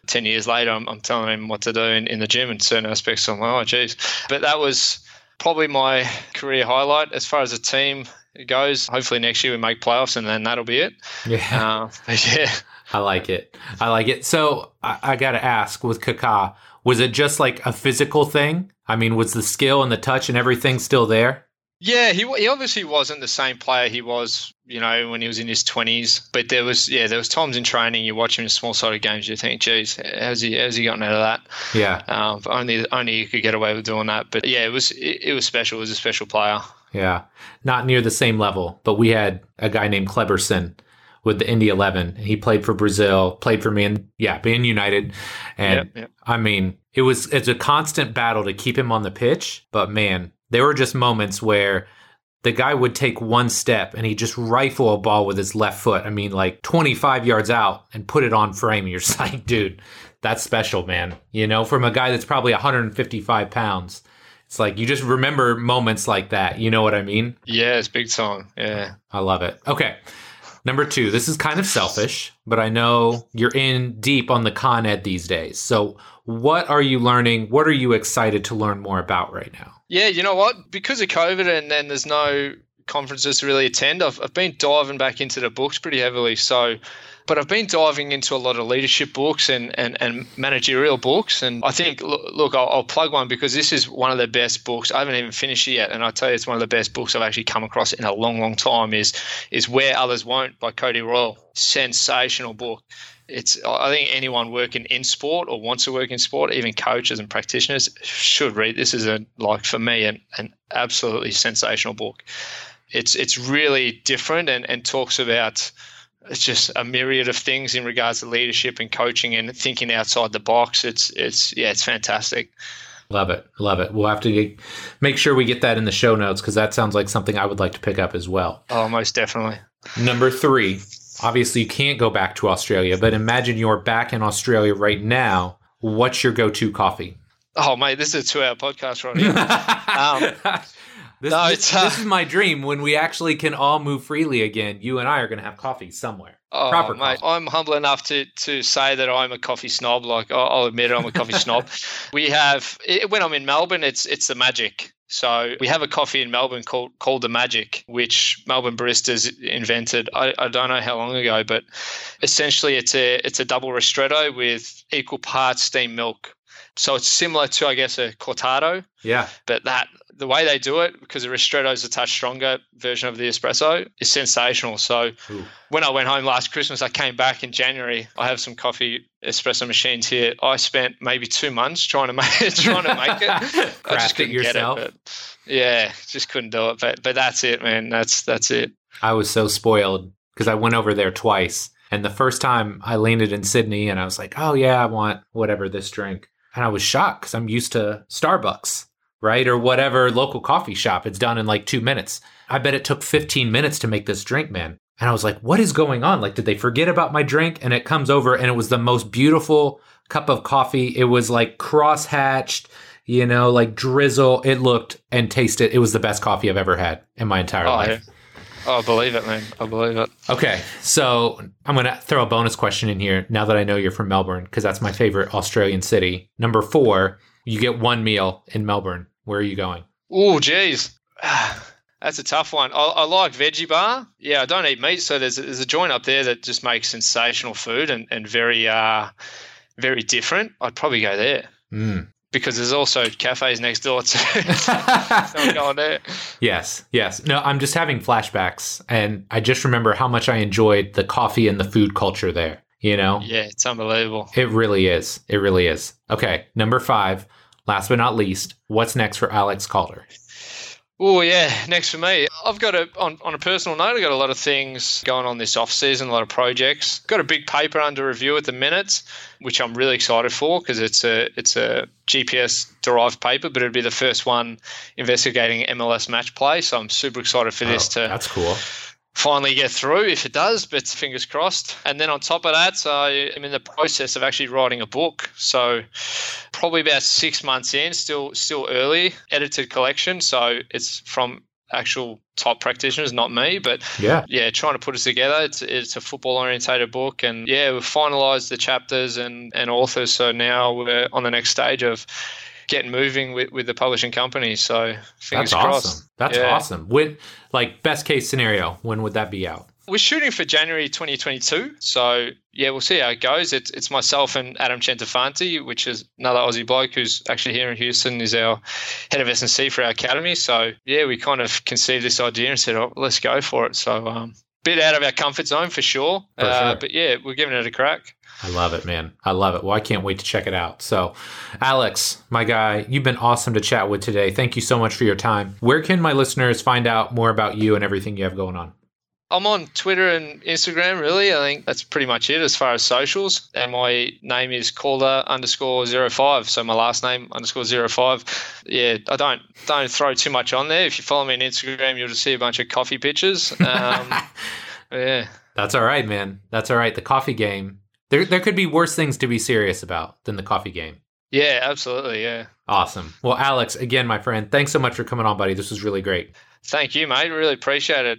ten years later, I'm, I'm telling him what to do in, in the gym in certain aspects. I'm like, oh, geez. But that was probably my career highlight. As far as a team goes, hopefully next year we make playoffs, and then that'll be it. Yeah. Uh, yeah. I like it. I like it. So I, I got to ask, with Kaká, was it just like a physical thing? I mean, was the skill and the touch and everything still there? Yeah, he he obviously wasn't the same player he was, you know, when he was in his twenties. But there was, yeah, there was times in training you watch him in small-sided games, you think, geez, how's he how's he gotten out of that? Yeah, um, only only you could get away with doing that. But yeah, it was it, it was special. It was a special player. Yeah, not near the same level. But we had a guy named Cleberson with the Indy eleven. He played for Brazil, played for Man, yeah, Man United, and yep, yep. I mean, it was it's a constant battle to keep him on the pitch. But man. There were just moments where the guy would take one step and he'd just rifle a ball with his left foot. I mean, like twenty-five yards out and put it on frame. You're just like, dude, that's special, man. You know, from a guy that's probably one hundred fifty-five pounds. It's like you just remember moments like that. You know what I mean? Yeah, it's big song. Yeah. I love it. Okay. Number two, this is kind of selfish, but I know you're in deep on the Con Ed these days. So what are you learning? What are you excited to learn more about right now? Yeah, you know what? Because of COVID and then there's no conferences to really attend, I've, I've been diving back into the books pretty heavily. So, but I've been diving into a lot of leadership books and, and, and managerial books. And I think, look, look I'll, I'll plug one, because this is one of the best books. I haven't even finished it yet. And I'll tell you, it's one of the best books I've actually come across in a long, long time is, is Where Others Won't by Cody Royal. Sensational book. It's, I think anyone working in sport or wants to work in sport, even coaches and practitioners, should read. This is a like for me an, an absolutely sensational book. It's it's really different and, and talks about it's just a myriad of things in regards to leadership and coaching and thinking outside the box. It's it's yeah, it's fantastic. Love it, love it. We'll have to get, make sure we get that in the show notes, because that sounds like something I would like to pick up as well. Oh, most definitely. Number three. Obviously, you can't go back to Australia, but imagine you're back in Australia right now. What's your go-to coffee? Oh, mate, this is a two-hour podcast right here. um, this, no, this, uh, this is my dream. When we actually can all move freely again, you and I are going to have coffee somewhere. Oh, proper mate, coffee. I'm humble enough to to say that I'm a coffee snob. Like I'll, I'll admit it, I'm a coffee snob. We have – when I'm in Melbourne, it's it's the Magic. So we have a coffee in Melbourne called called The Magic, which Melbourne baristas invented. I, I don't know how long ago, but essentially it's a it's a double ristretto with equal parts steamed milk. So it's similar to, I guess, a cortado. Yeah. But that the way they do it, because the ristretto is a touch stronger version of the espresso, is sensational. So Ooh. When I went home last Christmas, I came back in January. I have some coffee espresso machines here. I spent maybe two months trying to make trying to make it. I just couldn't it get it. But yeah, just couldn't do it. But but that's it, man. That's that's it. I was so spoiled because I went over there twice. And the first time I landed in Sydney and I was like, oh, yeah, I want whatever this drink. And I was shocked because I'm used to Starbucks, right? Or whatever local coffee shop. It's done in like two minutes. I bet it took fifteen minutes to make this drink, man. And I was like, what is going on? Like, did they forget about my drink? And it comes over and it was the most beautiful cup of coffee. It was like cross-hatched, you know, like drizzle. It looked and tasted. It was the best coffee I've ever had in my entire oh, life. Yeah. Oh, I believe it, man. I believe it. Okay. So I'm going to throw a bonus question in here now that I know you're from Melbourne, because that's my favorite Australian city. Number four, you get one meal in Melbourne. Where are you going? Oh, geez. That's a tough one. I, I like Veggie Bar. Yeah, I don't eat meat. So there's, there's a joint up there that just makes sensational food and, and very, uh, very different. I'd probably go there. Mm. Because there's also cafes next door to so going there. Yes, yes. No, I'm just having flashbacks, and I just remember how much I enjoyed the coffee and the food culture there, you know? Yeah, it's unbelievable. It really is. It really is. Okay, number five, last but not least, what's next for Alex Calder? Oh, yeah, next for me. I've got a, on, on a personal note, I've got a lot of things going on this off-season, a lot of projects. Got a big paper under review at the minute, which I'm really excited for because it's a it's a G P S-derived paper, but it'll be the first one investigating M L S match play. So I'm super excited for this oh, to that's cool. finally get through, if it does, but fingers crossed. And then on top of that, so I'm in the process of actually writing a book. So probably about six months in, still still early, edited collection. So it's from actual top practitioners, not me, but yeah, yeah, trying to put it together. It's it's a football orientated book, and yeah, we've finalized the chapters and, and authors. So now we're on the next stage of getting moving with, with the publishing company. So fingers That's crossed. Awesome. That's yeah. awesome. When, like, best case scenario, when would that be out? We're shooting for January twenty twenty-two. So yeah, we'll see how it goes. It's it's myself and Adam Centafanti, which is another Aussie bloke who's actually here in Houston, is our head of S and C for our academy. So yeah, we kind of conceived this idea and said, oh, let's go for it. So um bit out of our comfort zone for sure. For uh, sure. But yeah, we're giving it a crack. I love it, man. I love it. Well, I can't wait to check it out. So, Alex, my guy, you've been awesome to chat with today. Thank you so much for your time. Where can my listeners find out more about you and everything you have going on? I'm on Twitter and Instagram, really. I think that's pretty much it as far as socials. And my name is Calder underscore zero five. So my last name underscore zero five. Yeah, I don't don't throw too much on there. If you follow me on Instagram, you'll just see a bunch of coffee pictures. Um, yeah, that's all right, man. That's all right. The coffee game. There, there could be worse things to be serious about than the coffee game. Yeah, absolutely. Yeah. Awesome. Well, Alex, again, my friend, thanks so much for coming on, buddy. This was really great. Thank you, mate. Really appreciate it.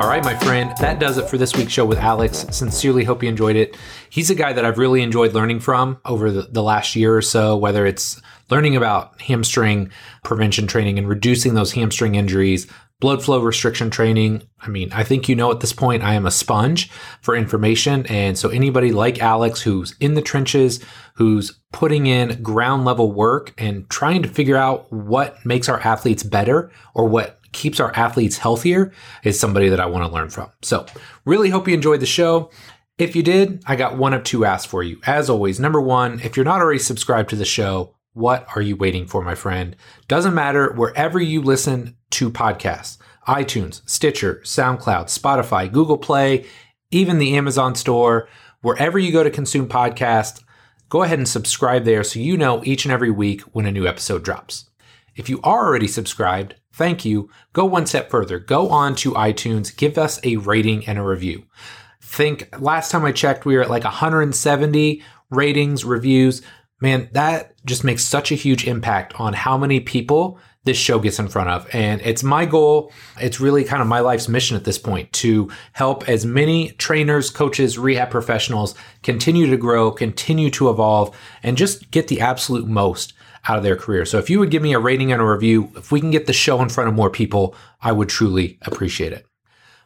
All right, my friend, that does it for this week's show with Alex. Sincerely hope you enjoyed it. He's a guy that I've really enjoyed learning from over the, the last year or so, whether it's learning about hamstring prevention training and reducing those hamstring injuries, blood flow restriction training. I mean, I think you know at this point, I am a sponge for information. And so anybody like Alex who's in the trenches, who's putting in ground level work and trying to figure out what makes our athletes better or what keeps our athletes healthier is somebody that I want to learn from. So really hope you enjoyed the show. If you did, I got one of two asks for you. As always, number one, if you're not already subscribed to the show, what are you waiting for, my friend? Doesn't matter wherever you listen to podcasts, iTunes, Stitcher, SoundCloud, Spotify, Google Play, even the Amazon store, wherever you go to consume podcasts, go ahead and subscribe there so you know each and every week when a new episode drops. If you are already subscribed, thank you. Go one step further. Go on to iTunes. Give us a rating and a review. Think last time I checked, we were at like one hundred seventy ratings, reviews. Man, that just makes such a huge impact on how many people this show gets in front of. And it's my goal. It's really kind of my life's mission at this point to help as many trainers, coaches, rehab professionals continue to grow, continue to evolve, and just get the absolute most out of their career. So if you would give me a rating and a review, if we can get the show in front of more people, I would truly appreciate it.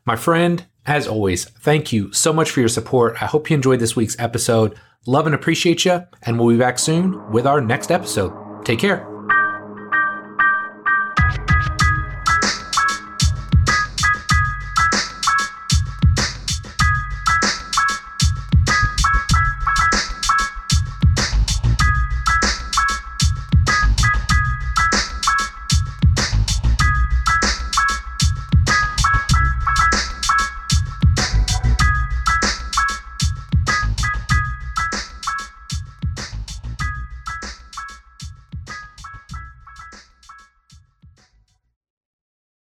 My friend, As always, thank you so much for your support. I hope you enjoyed this week's episode. Love and appreciate you, and we'll be back soon with our next episode. Take care.